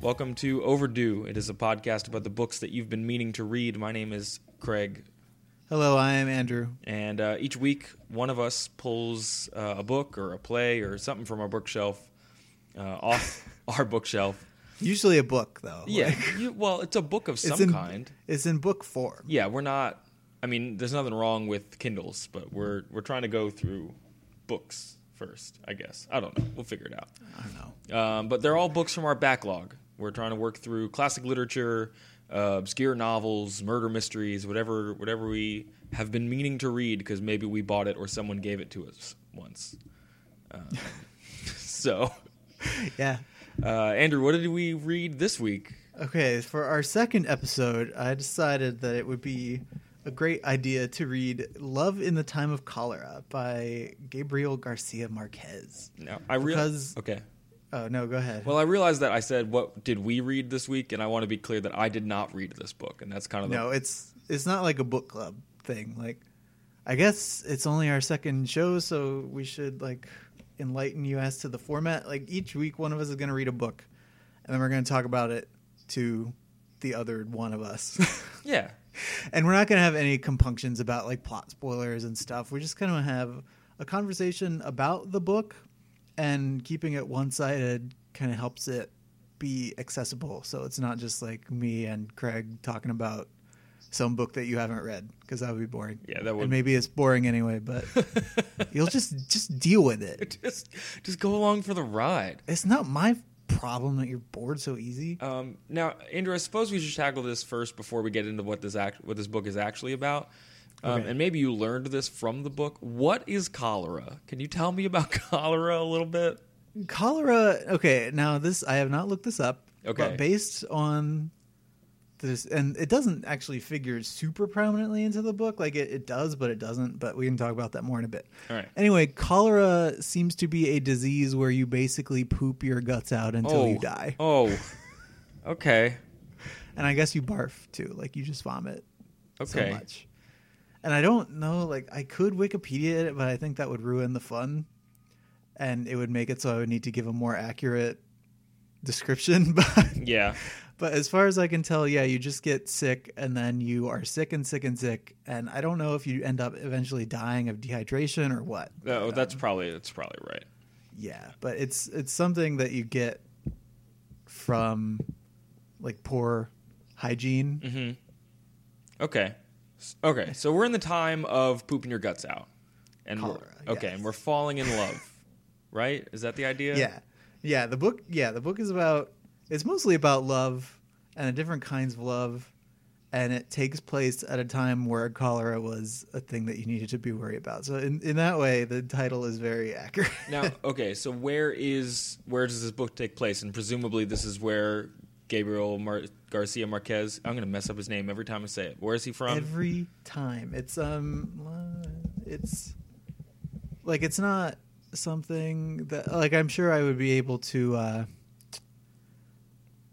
Welcome to Overdue. It is a podcast about the books that you've been meaning to read. My name is Craig. Hello, I am Andrew. And each week, one of us pulls a book or a play or something from our bookshelf off our bookshelf. Usually a book, though. Yeah, it's a book of some kind. It's in book form. Yeah, we're not. I mean, there's nothing wrong with Kindles, but we're trying to go through books first, I guess. I don't know. We'll figure it out. I don't know. But they're all books from our backlog. We're trying to work through classic literature, obscure novels, murder mysteries, whatever we have been meaning to read because maybe we bought it or someone gave it to us once. So, yeah. Andrew, what did we read this week? Okay, for our second episode, I decided that it would be a great idea to read Love in the Time of Cholera by Gabriel Garcia Márquez. Okay. Oh, no, go ahead. Well, I realized that I said, what did we read this week? And I want to be clear that I did not read this book. And that's kind of No, it's not like a book club thing. Like, I guess it's only our second show, so we should, like, enlighten you as to the format. Like, each week one of us is going to read a book, and then we're going to talk about it to the other one of us. Yeah. And we're not going to have any compunctions about, like, plot spoilers and stuff. We're just going to have a conversation about the book, and keeping it one-sided kind of helps it be accessible. So it's not just, like, me and Craig talking about some book that you haven't read, because that would be boring. Yeah, that would. And maybe it's boring anyway, but you'll just deal with it. Just go along for the ride. It's not my problem that you're bored so easy. Now, Andrew, I suppose we should tackle this first before we get into what this book is actually about. Okay. And maybe you learned this from the book. What is cholera? Can you tell me about cholera a little bit? Cholera. Okay. Now this, I have not looked this up. Okay. But based on this, and it doesn't actually figure super prominently into the book. Like it does, but it doesn't. But we can talk about that more in a bit. All right. Anyway, cholera seems to be a disease where you basically poop your guts out until you die. Oh. Okay. And I guess you barf too. Like you just vomit. Okay. So much. And I don't know, like, I could Wikipedia it, but I think that would ruin the fun. And it would make it so I would need to give a more accurate description. But as far as I can tell, yeah, you just get sick, and then you are sick and sick and sick. And I don't know if you end up eventually dying of dehydration or what. Oh, that's probably right. Yeah, but it's something that you get from, like, poor hygiene. Mm-hmm. Okay, so we're in the time of pooping your guts out, and cholera, and we're falling in love, right? Is that the idea? Yeah. The book is about. It's mostly about love and different kinds of love, and it takes place at a time where cholera was a thing that you needed to be worried about. So in that way, the title is very accurate. Now, okay, so where does this book take place? And presumably, this is where Gabriel Garcia Márquez. I'm going to mess up his name every time I say it. Where is he from? Every time. It's like it's not something that like I'm sure I would be able to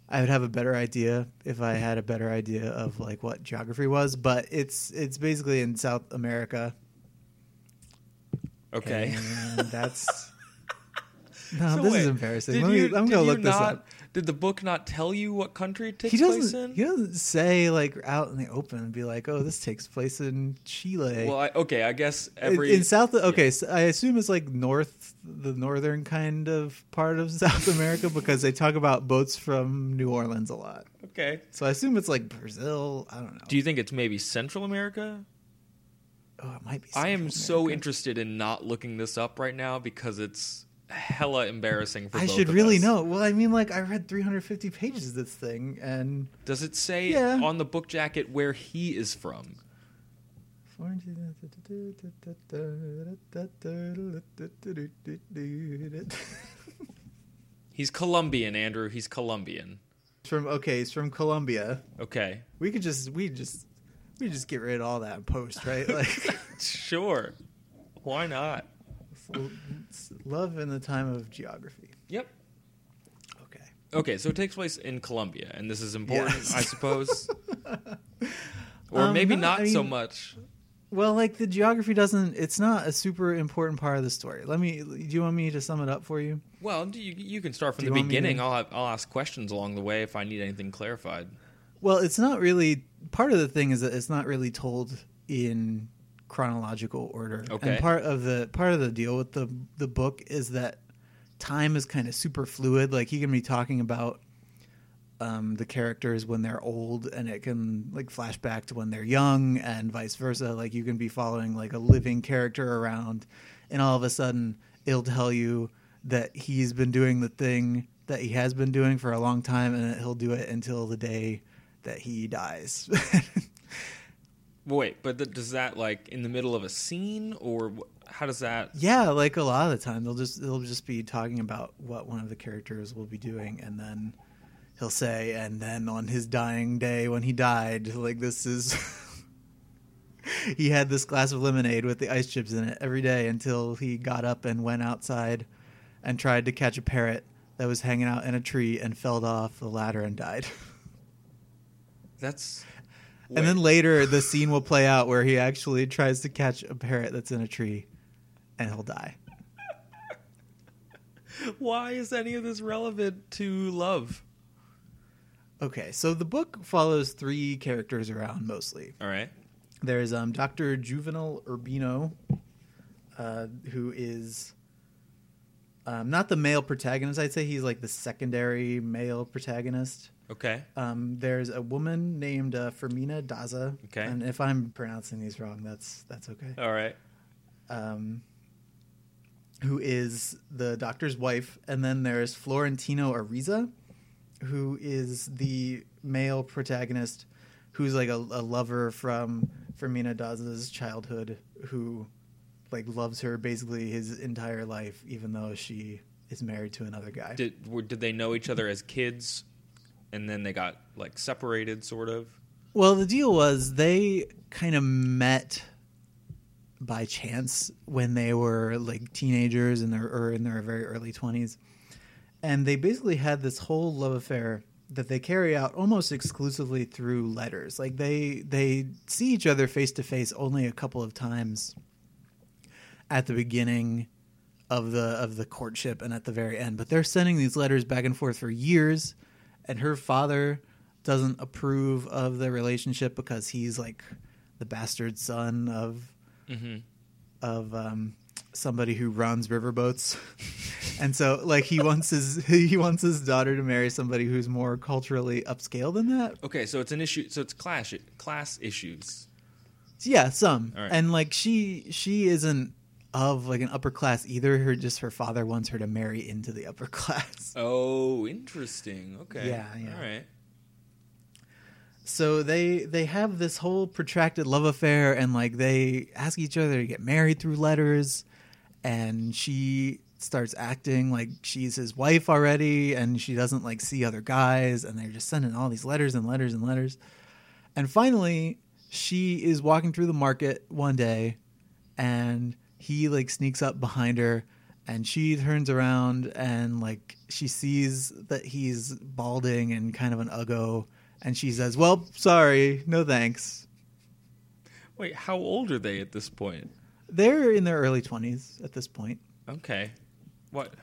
I would have a better idea if I had a better idea of like what geography was, but it's basically in South America. Okay. And that's No, so this is embarrassing. I'm going to look this up. Did the book not tell you what country it takes place in? He doesn't say, like, out in the open and be like, oh, this takes place in Chile. Well, I guess every... In South... Okay, yeah. So I assume it's, like, the northern kind of part of South America because they talk about boats from New Orleans a lot. Okay. So I assume it's, like, Brazil. I don't know. Do you think it's maybe Central America? Oh, it might be Central America. So interested in not looking this up right now because it's... hella embarrassing for both of us. I should really know. Well, I mean, like, I read 350 pages of this thing, and... Does it say on the book jacket where he is from? He's Colombian, Andrew. He's Colombian. He's from Colombia. Okay. We could just get rid of all that and post, right? Like, sure. Why not? It's Love in the Time of Geography. Yep. Okay, so it takes place in Colombia, and this is important, yes. I suppose. Or maybe not so much. Well, like, the geography doesn't... It's not a super important part of the story. Do you want me to sum it up for you? Well, you can start from the beginning. I'll ask questions along the way if I need anything clarified. Well, it's not really... Part of the thing is that it's not really told in chronological order. Okay. And part of the deal with the book is that time is kind of super fluid. Like, he can be talking about the characters when they're old, and it can like flash back to when they're young, and vice versa. Like, you can be following like a living character around, and all of a sudden it'll tell you that he's been doing the thing that he has been doing for a long time, and he'll do it until the day that he dies. Wait, but does that, like, in the middle of a scene, or how does that... Yeah, like, a lot of the time, they'll just be talking about what one of the characters will be doing, and then he'll say, and then on his dying day when he died, like, this is... he had this glass of lemonade with the ice chips in it every day until he got up and went outside and tried to catch a parrot that was hanging out in a tree and fell off the ladder and died. That's... Wait. And then later, the scene will play out where he actually tries to catch a parrot that's in a tree, and he'll die. Why is any of this relevant to love? Okay, so the book follows three characters around, mostly. All right. There's Dr. Juvenal Urbino, who is not the male protagonist, I'd say. He's like the secondary male protagonist. Okay. There's a woman named Fermina Daza. Okay. And if I'm pronouncing these wrong, that's okay. All right. Who is the doctor's wife. And then there's Florentino Ariza, who is the male protagonist, who's like a lover from Fermina Daza's childhood, who like loves her basically his entire life, even though she is married to another guy. Did they know each other as kids? And then they got, like, separated, sort of? Well, the deal was they kind of met by chance when they were, like, teenagers in their very early 20s. And they basically had this whole love affair that they carry out almost exclusively through letters. Like, they see each other face-to-face only a couple of times at the beginning of the courtship and at the very end. But they're sending these letters back and forth for years. And her father doesn't approve of the relationship because he's like the bastard son of somebody who runs riverboats, and so like he wants his daughter to marry somebody who's more culturally upscale than that. Okay, so it's an issue. So it's class issues. Yeah, some. All right. And like she isn't of like an upper class either. Her father wants her to marry into the upper class. Oh, interesting. Okay. Yeah. All right. So they have this whole protracted love affair, and like they ask each other to get married through letters, and she starts acting like she's his wife already, and she doesn't like see other guys, and they're just sending all these letters and letters and letters. And finally, she is walking through the market one day, and he like sneaks up behind her, and she turns around and like she sees that he's balding and kind of an uggo, and she says, "Well, sorry, no thanks." Wait, how old are they at this point? They're in their early 20s at this point. Okay, what?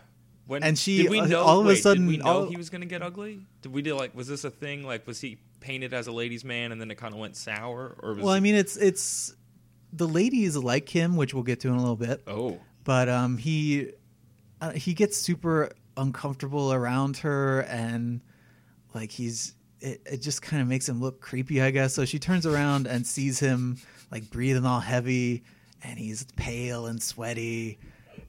When? And she did we know, all of wait, a sudden, did we know he was going to get ugly? Did we do like? Was this a thing? Like, was he painted as a ladies' man, and then it kind of went sour? Or was it's. The ladies like him, which we'll get to in a little bit. Oh, but he gets super uncomfortable around her, and like it just kind of makes him look creepy, I guess. So she turns around and sees him like breathing all heavy, and he's pale and sweaty,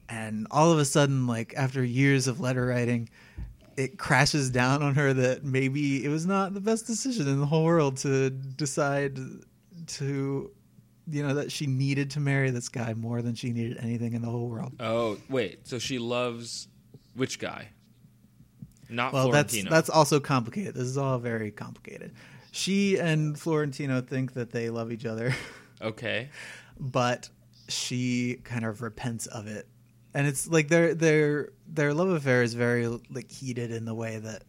and all of a sudden, like after years of letter writing, it crashes down on her that maybe it was not the best decision in the whole world to decide to that she needed to marry this guy more than she needed anything in the whole world. Oh, wait. So she loves which guy? Not Florentino. That's also complicated. This is all very complicated. She and Florentino think that they love each other. Okay. But she kind of repents of it. And it's like their love affair is very like heated in the way that,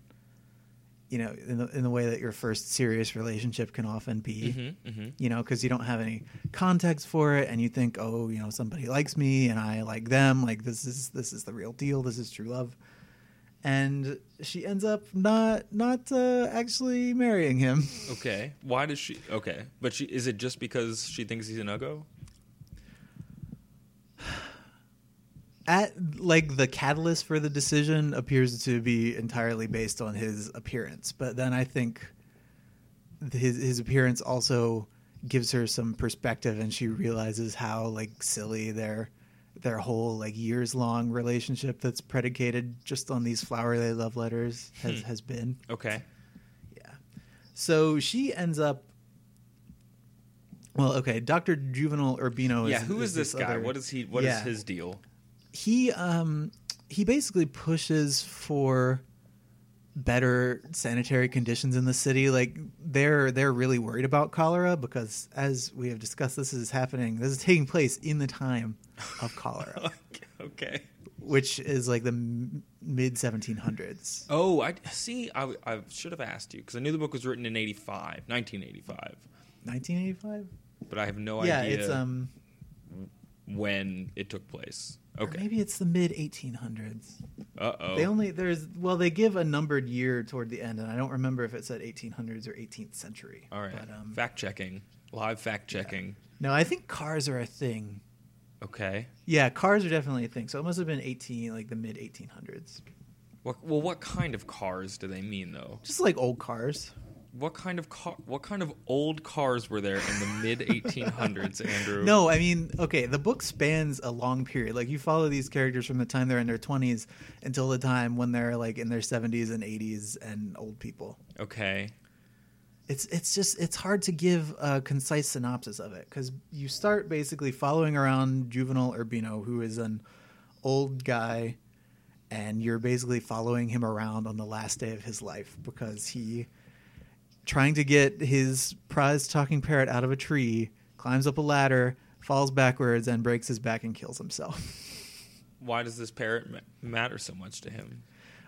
in the way that your first serious relationship can often be, because you don't have any context for it. And you think, somebody likes me and I like them. Like this is the real deal. This is true love. And she ends up not actually marrying him. Okay. Why does she? Okay. But is it just because she thinks he's a nuggo? The catalyst for the decision appears to be entirely based on his appearance. But then I think his appearance also gives her some perspective, and she realizes how silly their whole years long relationship that's predicated just on these flower they love letters has been. Okay. Yeah. So she ends up. Well, okay. Dr. Juvenal Urbino. Yeah. Who is this guy? What is he? What is his deal? He basically pushes for better sanitary conditions in the city. Like they're really worried about cholera because, as we have discussed, this is taking place in the time of cholera. Okay. Which is like the mid 1700s. Oh, I see. I should have asked you because I knew the book was written in 1985. 1985? But I have no idea when it took place. Okay. Or maybe it's the mid 1800s. They give a numbered year toward the end, and I don't remember if it said 1800s or 18th century. All right, but, live fact checking. Yeah. No, I think cars are a thing. Okay. Yeah, cars are definitely a thing. So it must have been the mid 1800s. Well, what kind of cars do they mean though? Just like old cars. What kind of old cars were there in the mid 1800s, Andrew? No, I mean, okay, the book spans a long period. Like you follow these characters from the time they're in their 20s until the time when they're in their 70s and 80s and old people. Okay. It's hard to give a concise synopsis of it because you start basically following around Juvenal Urbino, who is an old guy, and you're basically following him around on the last day of his life because he, trying to get his prized talking parrot out of a tree, climbs up a ladder, falls backwards, and breaks his back and kills himself. Why does this parrot matter so much to him?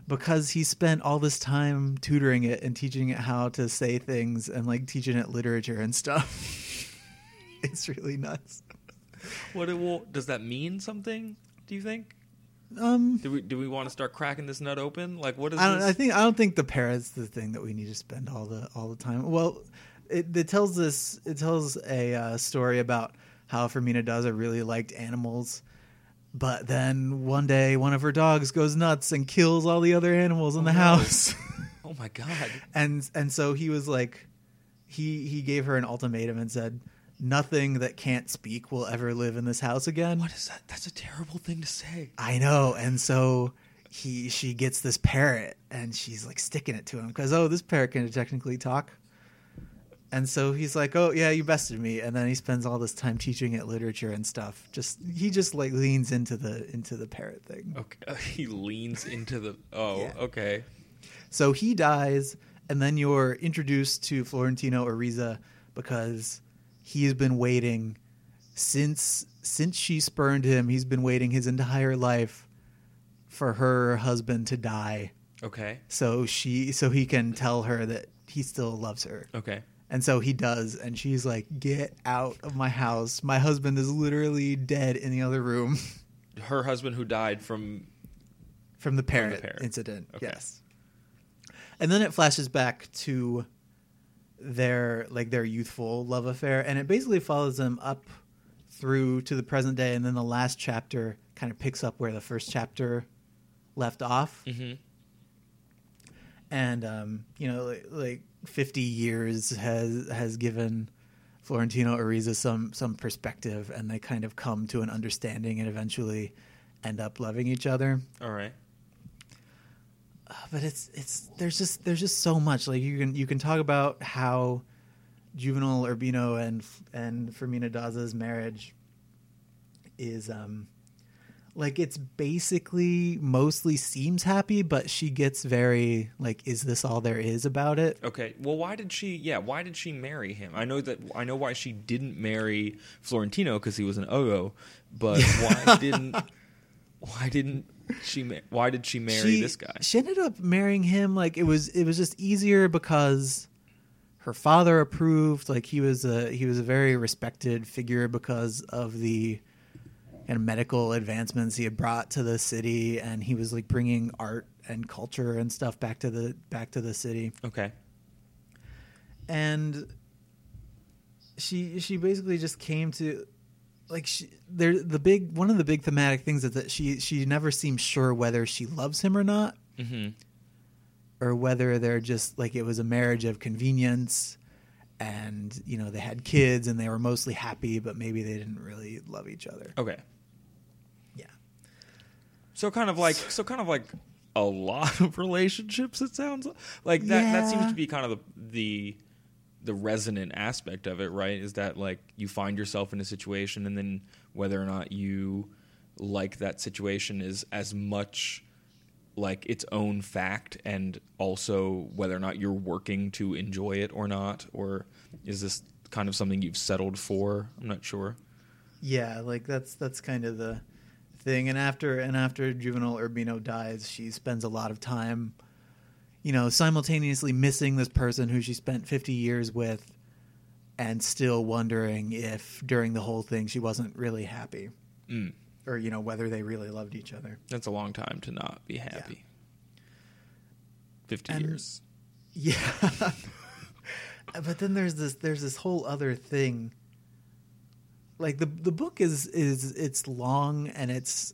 Because he spent all this time tutoring it and teaching it how to say things and teaching it literature and stuff. It's really nuts. Does that mean something, do you think? Do we want to start cracking this nut open? What is this? I don't think the parrot's the thing that we need to spend all the time. Well, it tells a story about how Fermina Daza really liked animals, but then one day one of her dogs goes nuts and kills all the other animals in the house. Oh my god! And so he was he gave her an ultimatum and said, nothing that can't speak will ever live in this house again. What is that? That's a terrible thing to say. I know. And so she gets this parrot and she's sticking it to him because, this parrot can technically talk. And so he's like, oh, yeah, you bested me. And then he spends all this time teaching it literature and stuff. He just leans into the parrot thing. Okay. He leans into the. Oh, yeah. Okay. So he dies. And then you're introduced to Florentino Ariza because he's been waiting since she spurned him. He's been waiting his entire life for her husband to die. Okay. So he can tell her that he still loves her. Okay. And so he does. And she's like, get out of my house. My husband is literally dead in the other room. Her husband who died from the parrot incident. Okay. Yes. And then it flashes back to their youthful love affair, and it basically follows them up through to the present day, and then the last chapter kind of picks up where the first chapter left off. Mm-hmm. And 50 years has given Florentino Ariza some perspective, and they kind of come to an understanding and eventually end up loving each other. All right. But there's just so much. You can talk about how Juvenal Urbino and Fermina Daza's marriage is like, it's basically mostly seems happy, but she gets very like, is this all there is about it? Okay. Well, why did she marry him? I know why she didn't marry Florentino, because he was an ogo, but why did she marry this guy? She ended up marrying him. Like, it was just easier because her father approved. Like, he was a very respected figure because of the and medical advancements he had brought to the city, and he was like bringing art and culture and stuff back to the city. Okay. And she basically just came to like one of the big thematic things is that she never seems sure whether she loves him or not, mm-hmm. or whether they're just like, it was a marriage of convenience. And, you know, they had kids and they were mostly happy, but maybe they didn't really love each other. Okay. Yeah. So kind of like a lot of relationships, it sounds like that. Yeah. That seems to be kind of the resonant aspect of it, right? Is that like you find yourself in a situation, and then whether or not you like that situation is as much like its own fact, and also whether or not you're working to enjoy it or not, or is this kind of something you've settled for? I'm not sure. Yeah, like that's kind of the thing. And after Juvenal Urbino dies, she spends a lot of time, you know, simultaneously missing this person who she spent 50 years with, and still wondering if during the whole thing she wasn't really happy. Mm. Or, you know, whether they really loved each other. That's a long time to not be happy. Yeah. 50 years. Yeah. But then there's this whole other thing. Like the book is it's long, and it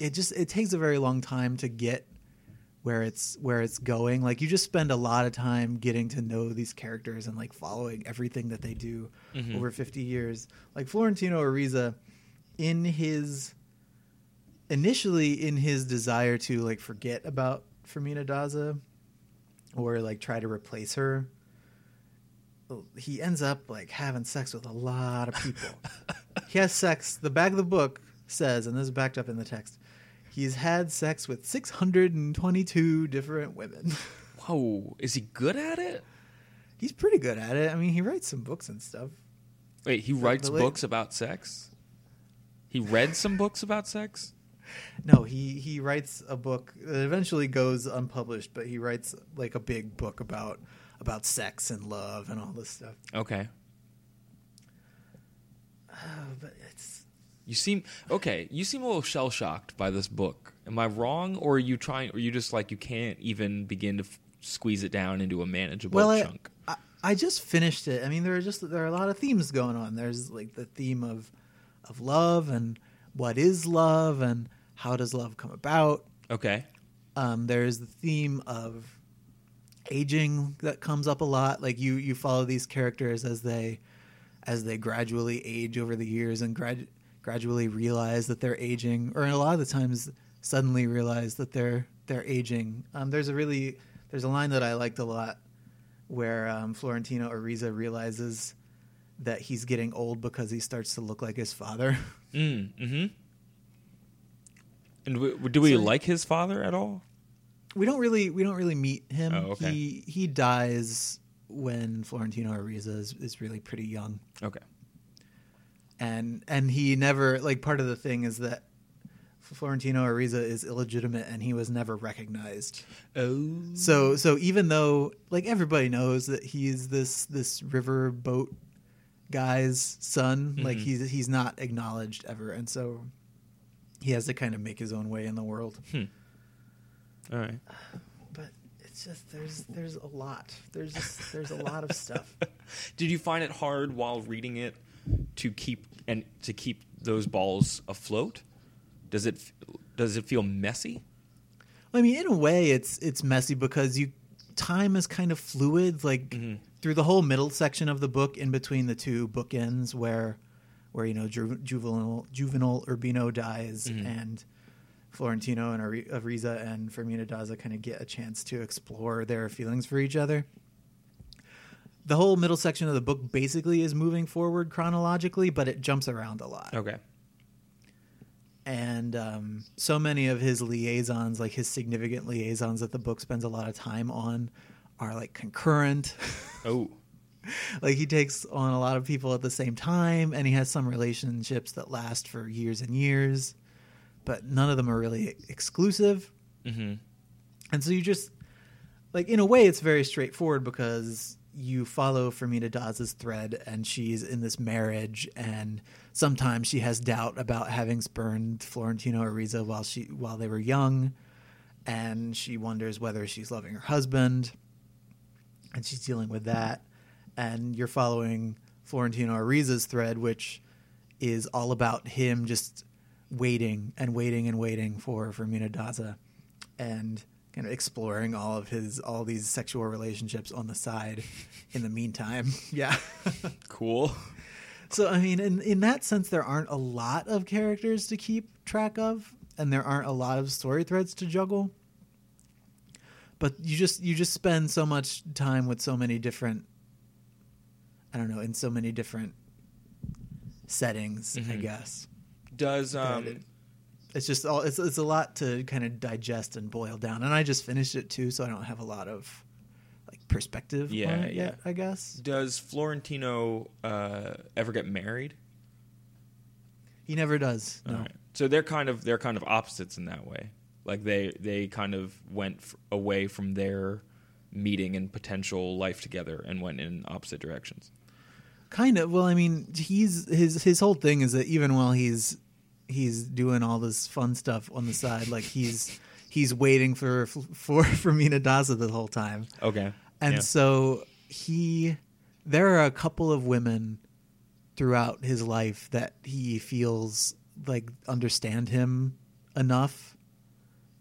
takes a very long time to get where it's going. Like, you just spend a lot of time getting to know these characters and like following everything that they do mm-hmm. over 50 years. Like Florentino Ariza, initially in his desire to like forget about Fermina Daza or like try to replace her, he ends up like having sex with a lot of people. He has sex. The back of the book says, and this is backed up in the text, he's had sex with 622 different women. Whoa. Is he good at it? He's pretty good at it. I mean, he writes some books and stuff. Wait, he writes books about sex? He read some books about sex? No, he writes a book that eventually goes unpublished, but he writes like a big book about sex and love and all this stuff. Okay. But it's... You seem a little shell-shocked by this book. Am I wrong, or are you trying, or you just like you can't even begin to squeeze it down into a manageable chunk? I just finished it. I mean, there are a lot of themes going on. There's like the theme of love, and what is love, and how does love come about. Okay. There's the theme of aging that comes up a lot. Like you follow these characters as they gradually age over the years, and gradually realize that they're aging, or a lot of the times suddenly realize that they're aging. There's a line that I liked a lot where Florentino Ariza realizes that he's getting old because he starts to look like his father. Mm-hmm. And do we like his father at all? We don't really meet him. Oh, okay. He dies when Florentino Ariza is really pretty young. Okay. And he never, like, part of the thing is that Florentino Ariza is illegitimate, and he was never recognized. Oh. So even though, like, everybody knows that he's this riverboat guy's son, mm-hmm. like he's not acknowledged ever, and so he has to kind of make his own way in the world. All right, but it's just there's a lot of stuff. Did you find it hard while reading it to keep those balls afloat? Does it feel messy? Well, I mean, in a way, it's messy because time is kind of fluid, like. Mm-hmm. Through the whole middle section of the book, in between the two bookends where you know, Juvenal Urbino dies, mm-hmm. and Florentino and Ariza and Fermina Daza kind of get a chance to explore their feelings for each other. the whole middle section of the book basically is moving forward chronologically, but it jumps around a lot. Okay. And so many of his liaisons, like his significant liaisons that the book spends a lot of time on, are like concurrent. Oh. Like he takes on a lot of people at the same time, and he has some relationships that last for years and years, but none of them are really exclusive. Mm-hmm. And so you just, like, in a way it's very straightforward because you follow Fermina Daza's thread, and she's in this marriage, and sometimes she has doubt about having spurned Florentino Ariza while they were young, and she wonders whether she's loving her husband, and she's dealing with that. And you're following Florentino Ariza's thread, which is all about him just waiting and waiting and waiting for Fermina Daza, and kind of exploring all these sexual relationships on the side in the meantime. Yeah. Cool. So, I mean, in that sense, there aren't a lot of characters to keep track of, and there aren't a lot of story threads to juggle. But you just spend so much time with so many different, I don't know, in so many different settings, mm-hmm. I guess. Does it's just all it's a lot to kind of digest and boil down. And I just finished it too, so I don't have a lot of like perspective on it yet, I guess. Does Florentino ever get married? He never does. No. All right. So they're kind of opposites in that way. Like they kind of went away from their meeting and potential life together and went in opposite directions. Kind of. Well, I mean, he's his whole thing is that even while he's doing all this fun stuff on the side, like he's waiting for Fermina Daza the whole time. Okay. And so there are a couple of women throughout his life that he feels like understand him enough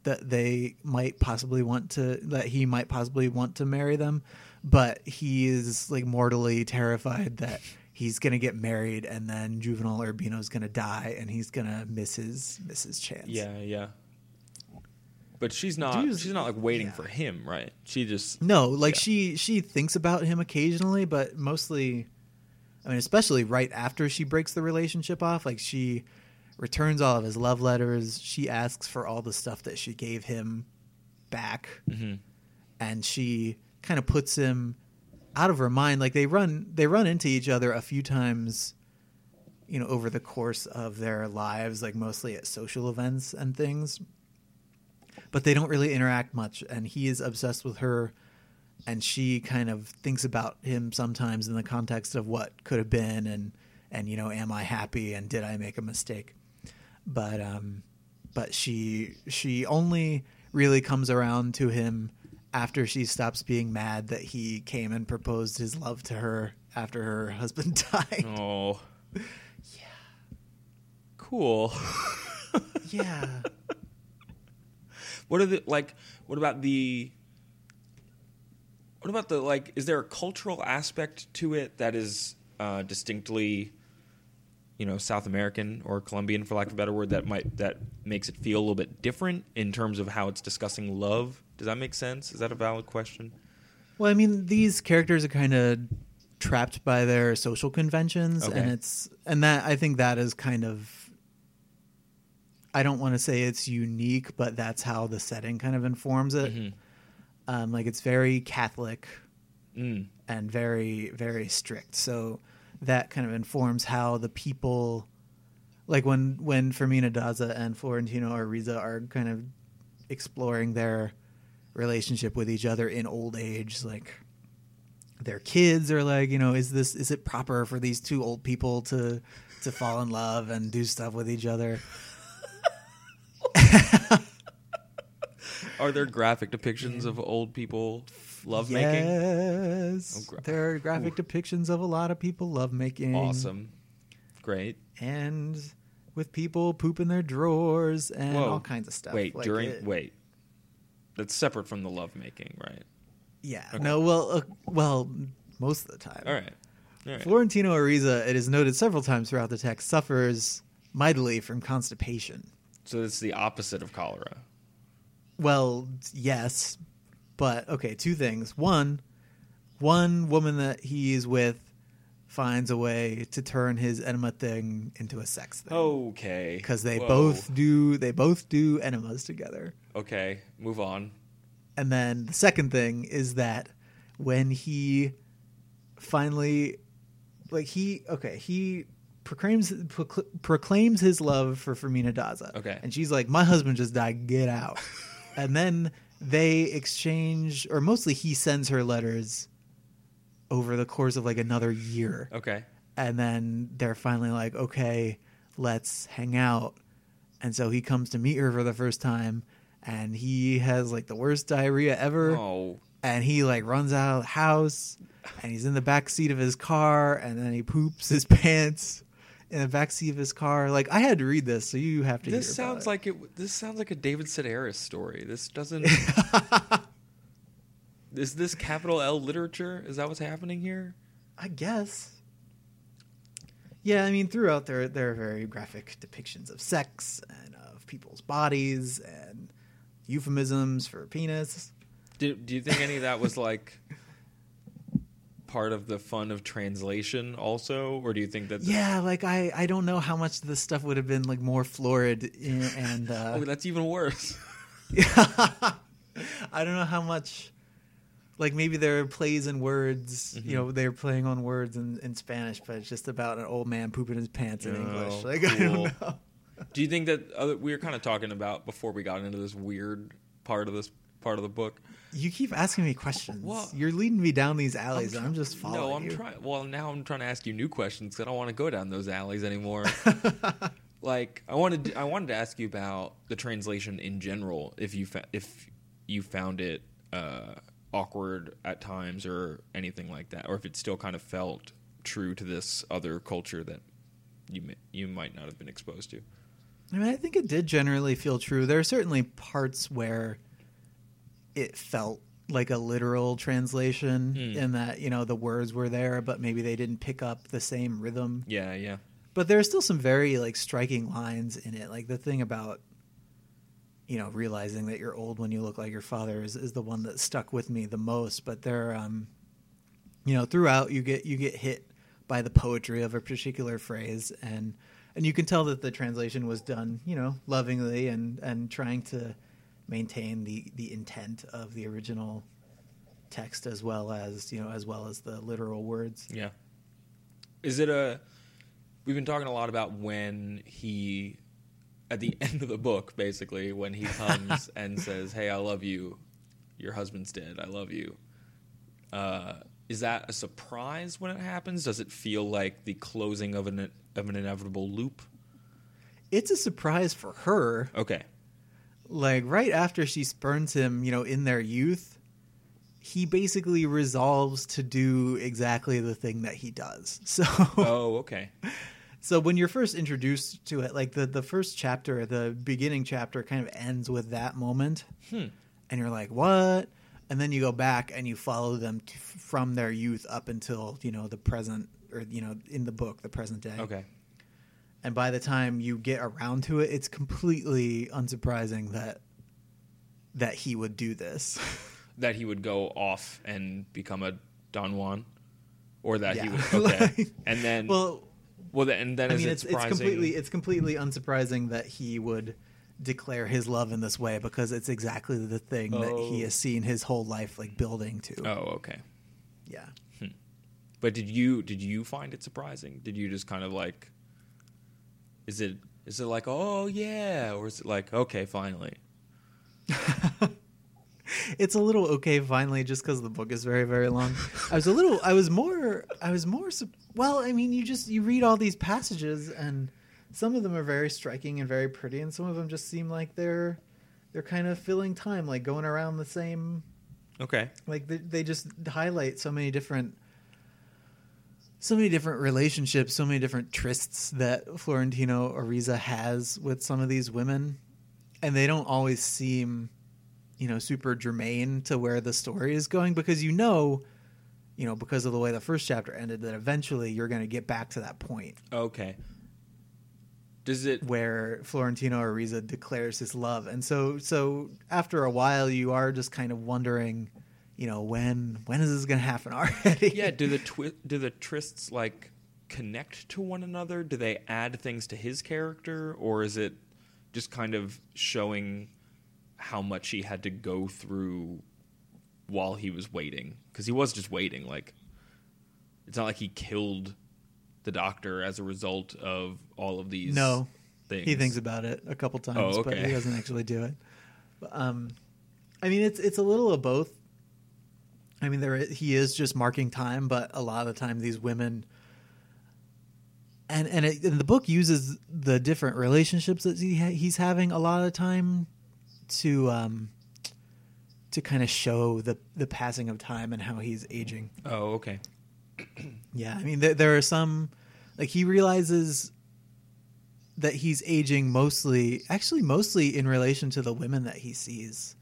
that he might possibly want to marry them. But he is like mortally terrified that he's going to get married and then Juvenal Urbino is going to die and he's going to miss his chance. Yeah, yeah. But she's not like waiting for him, right? She just... No, like she thinks about him occasionally, but mostly, I mean, especially right after she breaks the relationship off, like she returns all of his love letters. She asks for all the stuff that she gave him back. Mm-hmm. And she kind of puts him out of her mind. Like they run into each other a few times, you know, over the course of their lives, like mostly at social events and things, but they don't really interact much. And he is obsessed with her, and she kind of thinks about him sometimes in the context of what could have been. And, you know, am I happy? And did I make a mistake? But she only really comes around to him after she stops being mad that he came and proposed his love to her after her husband died. Oh. Yeah. Cool. Yeah. What about the is there a cultural aspect to it that is distinctly, you know, South American or Colombian, for lack of a better word, that makes it feel a little bit different in terms of how it's discussing love? Does that make sense? Is that a valid question? Well, I mean, these characters are kind of trapped by their social conventions, okay. and I think that is kind of, I don't want to say it's unique, but that's how the setting kind of informs it. Mm-hmm. Like it's very Catholic and very, very strict. So that kind of informs how the people, like when Fermina Daza and Florentino Ariza are kind of exploring their relationship with each other in old age, like their kids are like, you know, is it proper for these two old people to fall in love and do stuff with each other? Are there graphic depictions of old people lovemaking? Yes, there are graphic depictions of a lot of people lovemaking. Awesome, great, and with people pooping their drawers and all kinds of stuff. Wait, like that's separate from the lovemaking, right? Yeah. Okay. No. Well, most of the time. All right. Florentino Ariza, it is noted several times throughout the text, suffers mightily from constipation. So it's the opposite of cholera. Well, yes, but okay. Two things. One, one woman that he is with finds a way to turn his enema thing into a sex thing. Okay. Because they both do enemas together. Okay, move on. And then the second thing is that when he finally, like, he proclaims his love for Fermina Daza. Okay. And she's like, my husband just died, get out. And then they exchange, or mostly he sends her letters over the course of like another year. Okay. And then they're finally like, okay, let's hang out. And so he comes to meet her for the first time, and he has like the worst diarrhea ever. Oh. And he like runs out of the house, and he's in the backseat of his car, and then he poops his pants in the backseat of his car. Like, I had to read this, so you have to hear about it. This sounds like a David Sedaris story. This doesn't... Is this capital L literature? Is that what's happening here? I guess. Yeah, I mean, throughout there are very graphic depictions of sex and of people's bodies and euphemisms for penis. Do you think any of that was like part of the fun of translation also? Or do you think that... Yeah, like I don't know how much of this stuff would have been like more florid and... Oh, that's even worse. I don't know how much... Like maybe there are plays and words, mm-hmm. You know, they're playing on words in Spanish, but it's just about an old man pooping his pants in English. Like, cool. I don't know. Do you think that we were kind of talking about before we got into this weird part of the book? You keep asking me questions. Well, you're leading me down these alleys, and I'm just following you. Well, now I'm trying to ask you new questions because I don't want to go down those alleys anymore. Like I wanted to ask you about the translation in general. If you found it. Awkward at times or anything like that, or if it still kind of felt true to this other culture that you might not have been exposed to. I mean, I think it did generally feel true. There are certainly parts where it felt like a literal translation in that, you know, the words were there, but maybe they didn't pick up the same rhythm. Yeah, yeah. But there are still some very, like, striking lines in it. Like, the thing about, you know, realizing that you're old when you look like your father is the one that stuck with me the most. But there, you know, throughout you get hit by the poetry of a particular phrase, and you can tell that the translation was done, you know, lovingly and trying to maintain the intent of the original text as well as the literal words. Yeah. We've been talking a lot about when he, at the end of the book, basically, when he comes and says, hey, I love you. Your husband's dead. I love you. Is that a surprise when it happens? Does it feel like the closing of an inevitable loop? It's a surprise for her. Okay. Like, right after she spurns him, you know, in their youth, he basically resolves to do exactly the thing that he does. So. Oh, okay. So when you're first introduced to it, like the first chapter, the beginning chapter kind of ends with that moment. And you're like, what? And then you go back and you follow them from their youth up until, you know, the present, or, you know, in the book, the present day. Okay. And by the time you get around to it, it's completely unsurprising that he would do this. That he would go off and become a Don Juan? Or that he would, okay. Like, and then... It's completely unsurprising that he would declare his love in this way, because it's exactly the thing that he has seen his whole life, like, building to. Oh, okay. Yeah. But did you find it surprising? Did you just kind of like, is it like, oh yeah, or is it like, okay, finally? It's a little okay, finally, just because the book is very, very long. Well, I mean, you read all these passages, and some of them are very striking and very pretty, and some of them just seem like they're kind of filling time, like going around the same. Okay. Like they just highlight so many different relationships, so many different trysts that Florentino Ariza has with some of these women, and they don't always seem, you know, super germane to where the story is going, because you know, because of the way the first chapter ended, that eventually you're going to get back to that point. Okay. Does it... where Florentino Ariza declares his love. And so after a while, you are just kind of wondering, you know, when is this going to happen already? Yeah, do the trysts, like, connect to one another? Do they add things to his character? Or is it just kind of showing how much he had to go through while he was waiting? Because he was just waiting. Like, it's not like he killed the doctor as a result of all of these things. He thinks about it a couple times, but he doesn't actually do it. I mean, it's a little of both. I mean, he is just marking time, but a lot of the time these women... And the book uses the different relationships that he's having a lot of the time to kind of show the passing of time and how he's aging. Oh, okay. Yeah, I mean, there are some... Like, he realizes that he's aging mostly in relation to the women that he sees.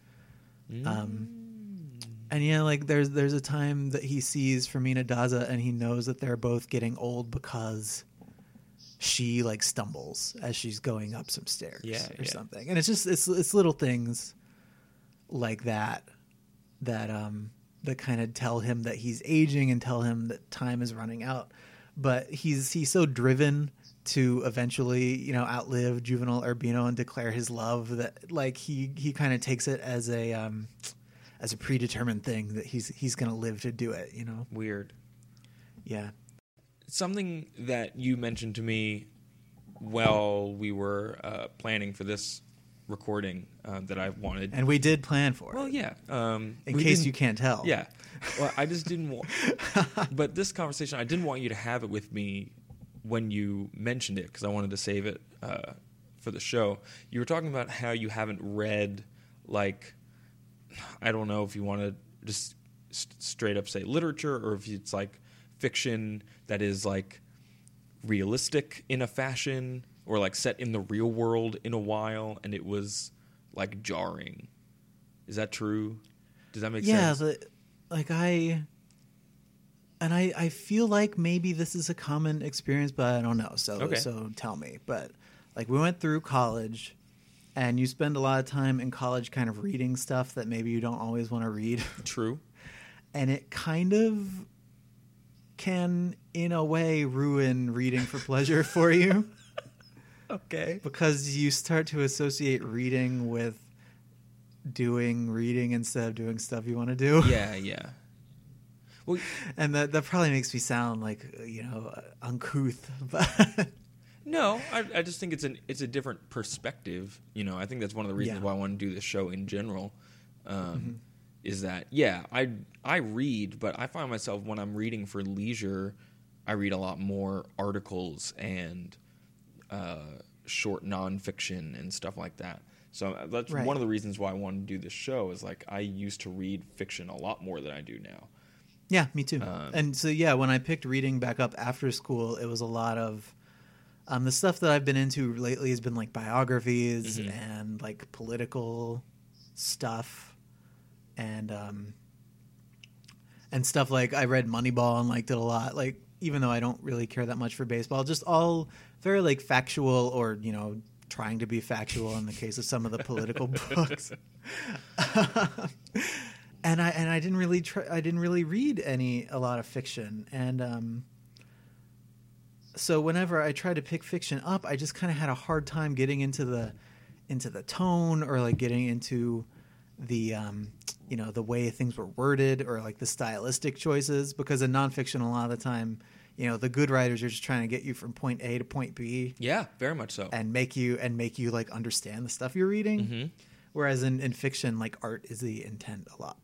And, yeah, like, there's a time that he sees Fermina Daza, and he knows that they're both getting old because... she like stumbles as she's going up some stairs something. And it's just, it's little things like that kind of tell him that he's aging and tell him that time is running out, but he's so driven to eventually, you know, outlive Juvenal Urbino and declare his love that like he kind of takes it as a predetermined thing that he's going to live to do it, you know? Weird. Yeah. Something that you mentioned to me while we were planning for this recording that I wanted. And we did plan for it. Well, yeah. In case you can't tell. Yeah. Well, I just didn't want... But this conversation, I didn't want you to have it with me when you mentioned it because I wanted to save it for the show. You were talking about how you haven't read, like, I don't know if you want to just straight up say literature or if it's like fiction that is like realistic in a fashion or like set in the real world in a while, and it was like jarring. Is that true? Does that make sense? Yeah, like I feel like maybe this is a common experience, but I don't know. So tell me. But like we went through college, and you spend a lot of time in college kind of reading stuff that maybe you don't always want to read. True. And it kind of can, in a way, ruin reading for pleasure for you. Okay. Because you start to associate reading with doing reading instead of doing stuff you want to do. Yeah, yeah. Well, and that probably makes me sound like, you know, uncouth. But no, I just think it's a different perspective. You know, I think that's one of the reasons why I want to do this show in general. Is that, yeah, I read, but I find myself when I'm reading for leisure, I read a lot more articles and short nonfiction and stuff like that. So that's one of the reasons why I wanted to do this show is, like, I used to read fiction a lot more than I do now. Yeah, me too. And so, yeah, when I picked reading back up after school, it was a lot of the stuff that I've been into lately has been, like, biographies and, like, political stuff. And stuff like I read Moneyball and liked it a lot, like even though I don't really care that much for baseball, just all very like factual or, you know, trying to be factual in the case of some of the political books. And I didn't really read a lot of fiction. And so whenever I tried to pick fiction up, I just kind of had a hard time getting into the tone or like getting into the you know, the way things were worded or like the stylistic choices, because in nonfiction, a lot of the time, you know, the good writers are just trying to get you from point A to point B. Yeah, very much so. And make you like understand the stuff you're reading. Mm-hmm. Whereas in fiction, like art is the intent a lot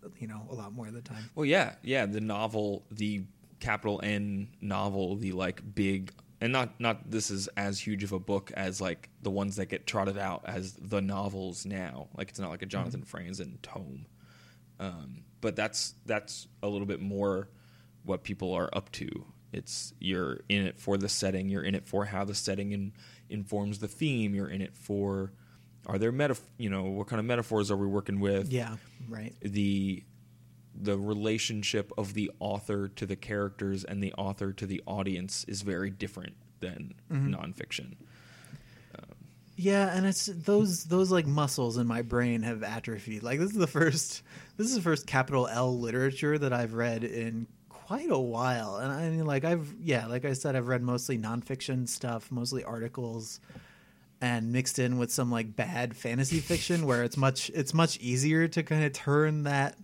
more of the time. Well, yeah. Yeah. The novel, the capital N novel, the like big, and not this is as huge of a book as like the ones that get trotted out as the novels now. Like it's not like a Jonathan Franzen tome. But that's a little bit more what people are up to. It's you're in it for the setting. You're in it for how the setting informs the theme. You're in it for are there you know, what kind of metaphors are we working with? Yeah, right. The relationship of the author to the characters and the author to the audience is very different than nonfiction. Yeah, and it's those like muscles in my brain have atrophied. Like this is the first capital L literature that I've read in quite a while. And I mean, like I said, I've read mostly nonfiction stuff, mostly articles, and mixed in with some like bad fantasy fiction where it's much easier to kind of turn that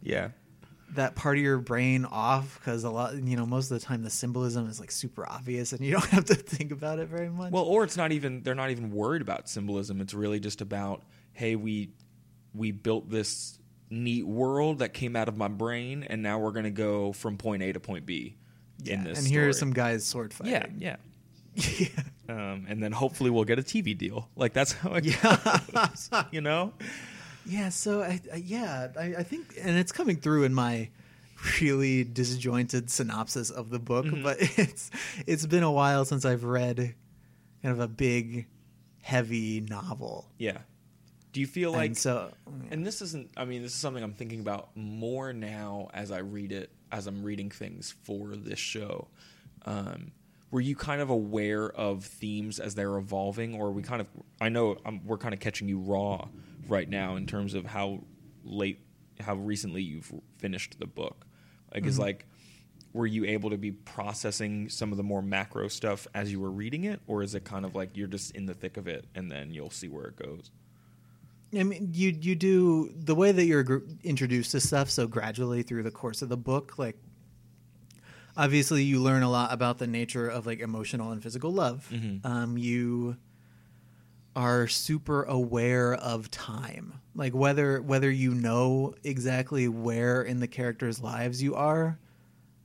part of your brain off, because a lot, you know, most of the time the symbolism is like super obvious and you don't have to think about it very much. Well, or they're not even worried about symbolism. It's really just about, hey, we built this neat world that came out of my brain, and now we're going to go from point A to point B. Yeah, in this and here story. Are some guys sword fighting. Yeah, yeah. And then hopefully we'll get a TV deal. Like that's how it goes, you know? Yeah, so I think, and it's coming through in my really disjointed synopsis of the book, mm-hmm. but it's been a while since I've read kind of a big, heavy novel. Yeah. Do you feel like, and this is something I'm thinking about more now as I read it, as I'm reading things for this show. Were you kind of aware of themes as they're evolving, or we're kind of catching you raw right now in terms of how recently you've finished the book? Like, mm-hmm. Is like, were you able to be processing some of the more macro stuff as you were reading it, or is it kind of like you're just in the thick of it and then you'll see where it goes? I mean, you do the way that you're introduced to stuff so gradually through the course of the book, like. Obviously, you learn a lot about the nature of like emotional and physical love. Mm-hmm. You are super aware of time, like whether you know exactly where in the characters' lives you are.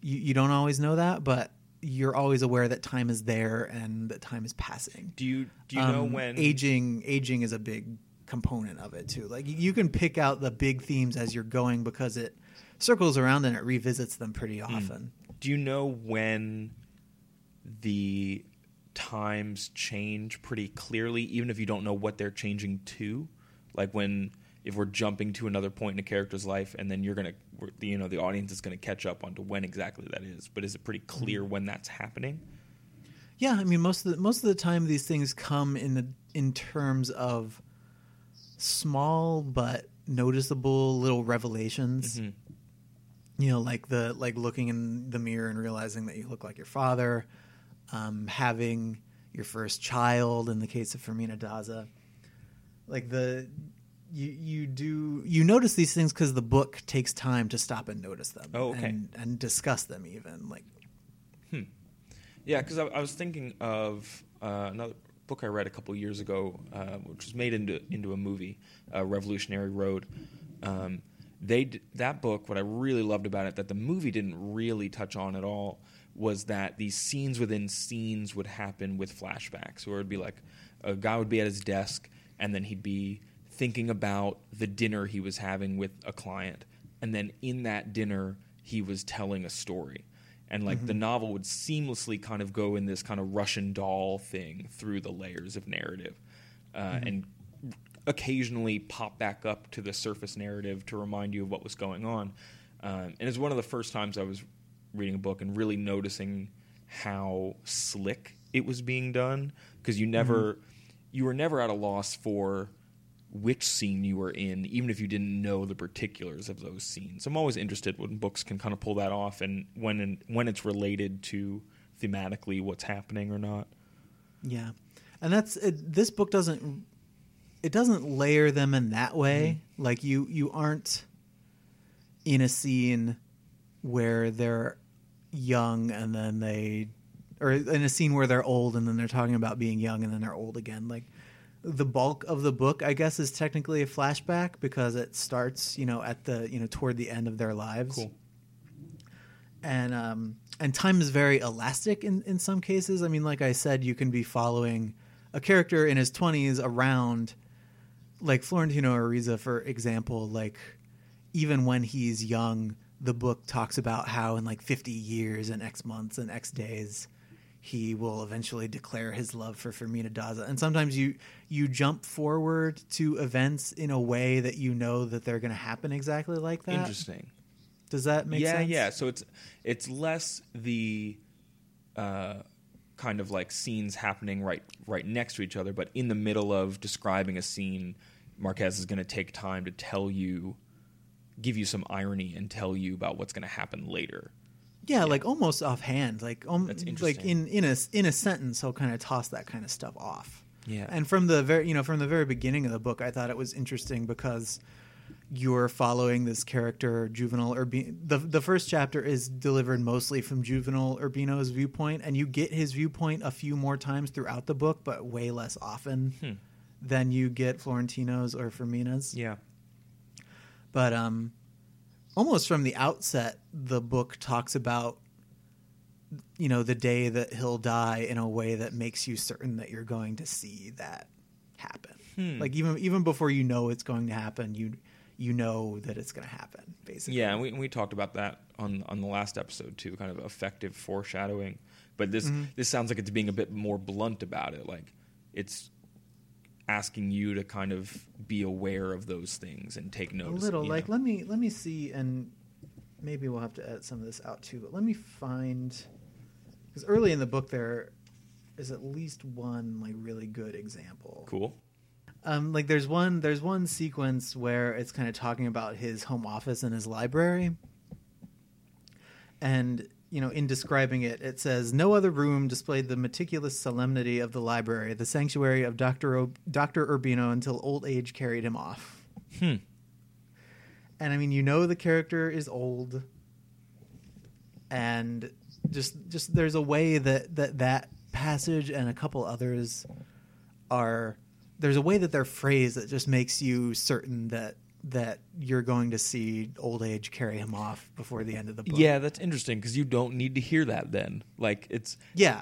You don't always know that, but you're always aware that time is there and that time is passing. Do you know when aging is a big component of it too? Like you can pick out the big themes as you're going because it circles around and it revisits them pretty often. Mm. Do you know when the times change pretty clearly, even if you don't know what they're changing to? Like if we're jumping to another point in a character's life, and then you're going to, you know, the audience is going to catch up onto when exactly that is. But is it pretty clear when that's happening? Yeah, I mean, most of the time these things come in terms of small but noticeable little revelations. Mm-hmm. You know, like looking in the mirror and realizing that you look like your father, having your first child in the case of Fermina Daza. Like you notice these things because the book takes time to stop and notice them. Oh, okay. And discuss them even. Like, yeah, because I was thinking of another book I read a couple years ago, which was made into a movie, Revolutionary Road. That book, what I really loved about it, that the movie didn't really touch on at all, was that these scenes within scenes would happen with flashbacks, where it would be like a guy would be at his desk and then he'd be thinking about the dinner he was having with a client. And then in that dinner, he was telling a story. And like mm-hmm. the novel would seamlessly kind of go in this kind of Russian doll thing through the layers of narrative mm-hmm. and occasionally pop back up to the surface narrative to remind you of what was going on. And it's one of the first times I was reading a book and really noticing how slick it was being done, because you were never at a loss for which scene you were in, even if you didn't know the particulars of those scenes. I'm always interested when books can kind of pull that off and when it's related to thematically what's happening or not. Yeah. And this book doesn't... It doesn't layer them in that way. Mm-hmm. Like you aren't in a scene where they're young and then or in a scene where they're old and then they're talking about being young and then they're old again. Like the bulk of the book, I guess, is technically a flashback because it starts, you know, at the, you know, toward the end of their lives. Cool. And time is very elastic in some cases. I mean, like I said, you can be following a character in his 20s around. Like Florentino Ariza, for example, like even when he's young, the book talks about how in like 50 years and X months and X days, he will eventually declare his love for Fermina Daza. And sometimes you jump forward to events in a way that you know that they're going to happen exactly like that. Interesting. Does that make sense? Yeah. So it's less the kind of like scenes happening right next to each other, but in the middle of describing a scene, Marquez is going to take time to tell you, give you some irony and tell you about what's going to happen later. Yeah, like almost offhand, that's interesting. Like in a sentence, he'll kind of toss that kind of stuff off. Yeah, and from the very beginning of the book, I thought it was interesting because you're following this character, Juvenal Urbino. The first chapter is delivered mostly from Juvenal Urbino's viewpoint, and you get his viewpoint a few more times throughout the book, but way less often than you get Florentino's or Fermina's. Yeah. But almost from the outset, the book talks about, you know, the day that he'll die in a way that makes you certain that you're going to see that happen. Like even before you know it's going to happen, you know that it's going to happen, basically. Yeah, and we talked about that on the last episode too, kind of effective foreshadowing. But this sounds like it's being a bit more blunt about it. Like it's asking you to kind of be aware of those things and take notice. A little, like, let me see, and maybe we'll have to edit some of this out too, but let me find, because early in the book there is at least one like really good example. Cool. Like there's one sequence where it's kind of talking about his home office and his library. And, you know, in describing it, it says, "No other room displayed the meticulous solemnity of the library, the sanctuary of Dr. Urbino until old age carried him off." And I mean, you know, the character is old, and just there's a way that passage and a couple others are... There's a way that they're phrased that just makes you certain that you're going to see old age carry him off before the end of the book. Yeah, that's interesting because you don't need to hear that then. Like it's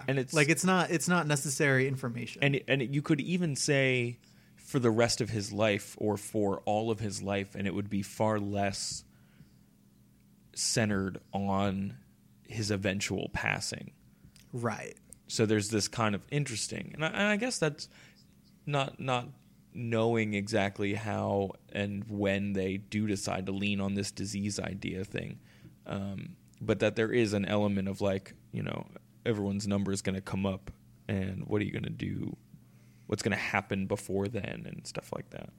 and it's like it's not necessary information. And you could even say for the rest of his life or for all of his life, and it would be far less centered on his eventual passing. Right. So there's this kind of interesting, and I guess that's. Not knowing exactly how and when they do decide to lean on this disease idea thing, but that there is an element of like, you know, everyone's number is going to come up, and what are you going to do? What's going to happen before then and stuff like that.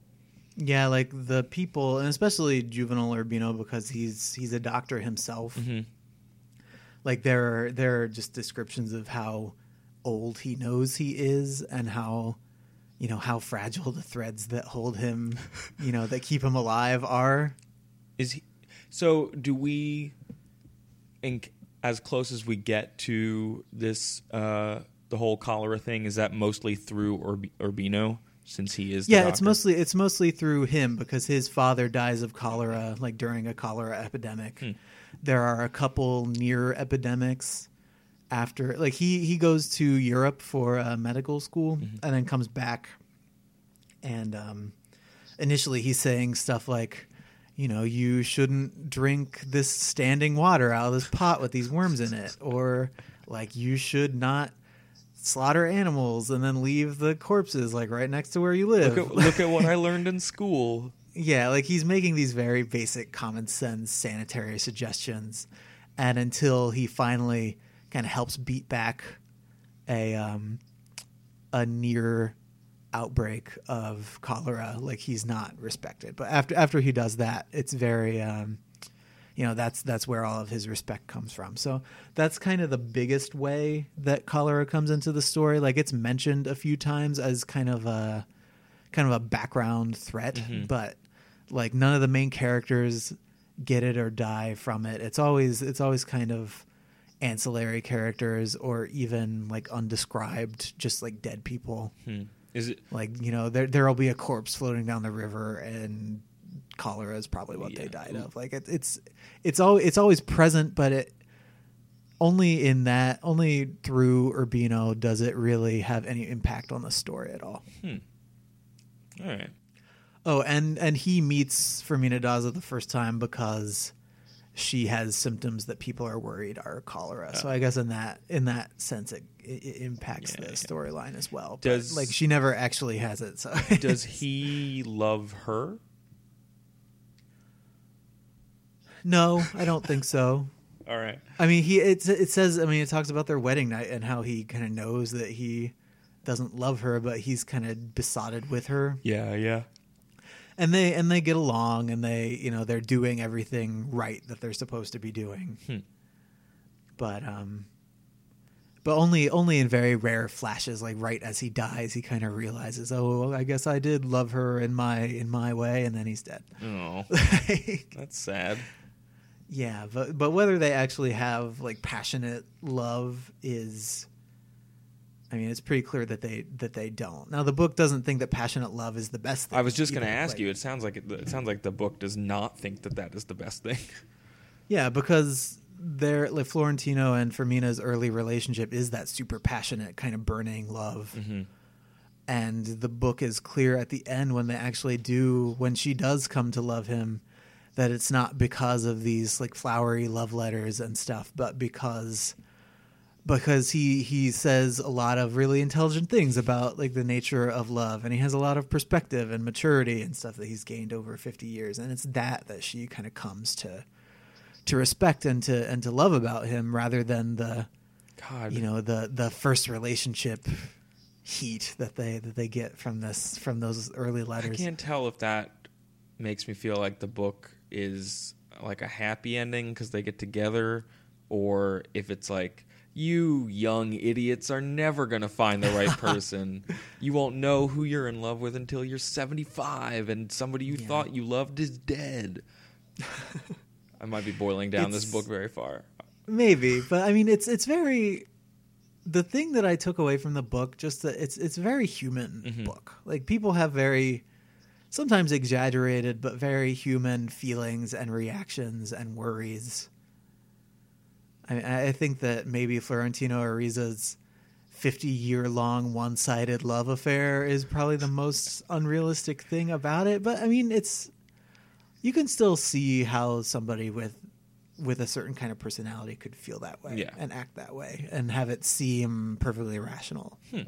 Yeah, like the people, and especially Juvenal Urbino, because he's a doctor himself. Mm-hmm. Like there are just descriptions of how old he knows he is and how. You know, how fragile the threads that hold him, you know, that keep him alive are. So do we, as close as we get to this, the whole cholera thing, is that mostly through Urbino since he is the doctor? It's mostly through him because his father dies of cholera, like during a cholera epidemic. There are a couple near epidemics. After, like, he goes to Europe for medical school and then comes back, and initially he's saying stuff like, you know, you shouldn't drink this standing water out of this pot with these worms in it, or like you should not slaughter animals and then leave the corpses like right next to where you live. Look at what I learned in school. Yeah, like he's making these very basic common sense sanitary suggestions, and until he finally kind of helps beat back a near outbreak of cholera. Like he's not respected, but after he does that, it's very, you know, that's where all of his respect comes from. So that's kind of the biggest way that cholera comes into the story. Like it's mentioned a few times as kind of a background threat, but like none of the main characters get it or die from it. It's always kind of ancillary characters or even like undescribed, just like dead people. Is it like, you know, there'll be a corpse floating down the river and cholera is probably what they died of. Like it's always present, but it only through Urbino does it really have any impact on the story at all. All right. Oh, and he meets Fermina Daza the first time because she has symptoms that people are worried are cholera. So I guess in that sense, it impacts the storyline as well. But like she never actually has it. So does he love her? No, I don't think so. All right. I mean, it talks about their wedding night and how he kind of knows that he doesn't love her, but he's kind of besotted with her. Yeah, yeah. And they get along, and they're doing everything right that they're supposed to be doing. Hmm. But only in very rare flashes, like right as he dies, he kind of realizes, oh, I guess I did love her in my way, and then he's dead. Oh, that's sad. Yeah, but whether they actually have like passionate love is, I mean, it's pretty clear that they don't. Now, the book doesn't think that passionate love is the best thing. I was just going to ask you. It sounds like the book does not think that is the best thing. Yeah, because their, like, Florentino and Fermina's early relationship is that super passionate kind of burning love. Mm-hmm. And the book is clear at the end when she does come to love him, that it's not because of these like flowery love letters and stuff, but because he says a lot of really intelligent things about like the nature of love, and he has a lot of perspective and maturity and stuff that he's gained over 50 years. And it's that she kind of comes to respect and to love about him, rather than the first relationship heat that they get from those early letters. I can't tell if that makes me feel like the book is like a happy ending because they get together, or if it's like, you young idiots are never going to find the right person. You won't know who you're in love with until you're 75 and somebody you thought you loved is dead. I might be boiling down this book very far. Maybe, but I mean, it's very... The thing that I took away from the book, just that it's a very human book. Like, people have very... sometimes exaggerated, but very human feelings and reactions and worries. I mean, I think that maybe Florentino Ariza's 50-year-long one-sided love affair is probably the most unrealistic thing about it. But I mean, you can still see how somebody with a certain kind of personality could feel that way and act that way and have it seem perfectly rational. All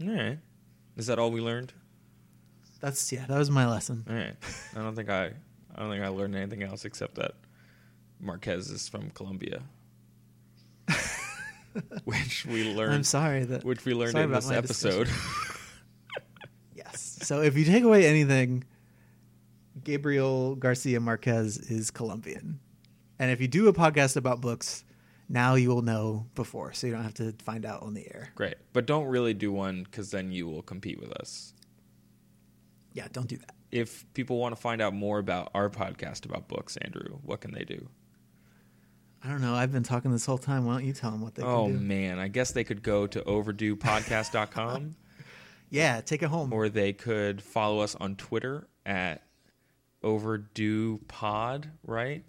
right. Is that all we learned? That was my lesson. All right. I don't think I learned anything else except that Marquez is from Colombia. which we learned in this episode. Yes. So if you take away anything, Gabriel Garcia Marquez is Colombian. And if you do a podcast about books, now you will know before, so you don't have to find out on the air. Great. But don't really do one, because then you will compete with us. Yeah, don't do that. If people want to find out more about our podcast about books, Andrew, what can they do? I don't know. I've been talking this whole time. Why don't you tell them what they can do? Oh, man. I guess they could go to overduepodcast.com. Yeah, take it home. Or they could follow us on Twitter at overduepod, right?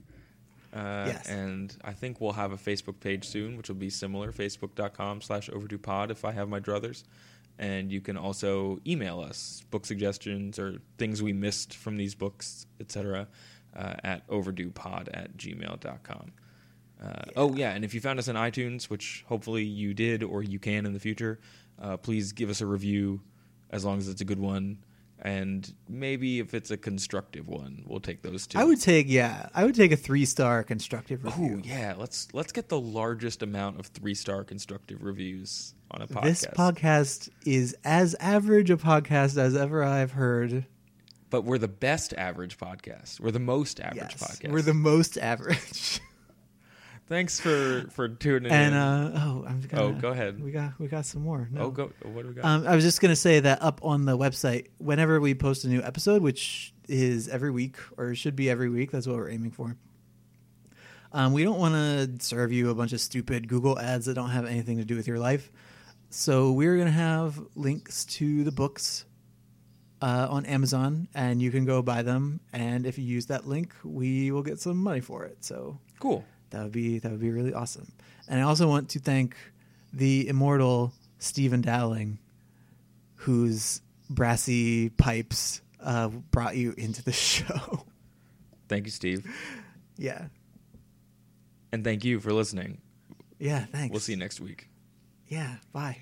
Yes. And I think we'll have a Facebook page soon, which will be similar, facebook.com/overduepod, if I have my druthers. And you can also email us book suggestions or things we missed from these books, etc., at overduepod@gmail.com. Oh, yeah, and if you found us on iTunes, which hopefully you did or you can in the future, please give us a review, as long as it's a good one. And maybe if it's a constructive one, we'll take those too. I would take a 3-star constructive review. Oh, yeah, let's get the largest amount of 3-star constructive reviews on a podcast. This podcast is as average a podcast as ever I've heard. But we're the best average podcast. We're the most average podcast. We're the most average. Thanks for tuning in. And go ahead. We got some more. No. What do we got? I was just gonna say that up on the website, whenever we post a new episode, which is every week or should be every week, that's what we're aiming for. We don't want to serve you a bunch of stupid Google ads that don't have anything to do with your life. So we're gonna have links to the books on Amazon, and you can go buy them. And if you use that link, we will get some money for it. So cool. That would be really awesome. And I also want to thank the immortal Stephen Dowling, whose brassy pipes brought you into the show. Thank you, Steve. Yeah. And thank you for listening. Yeah, thanks. We'll see you next week. Yeah, bye.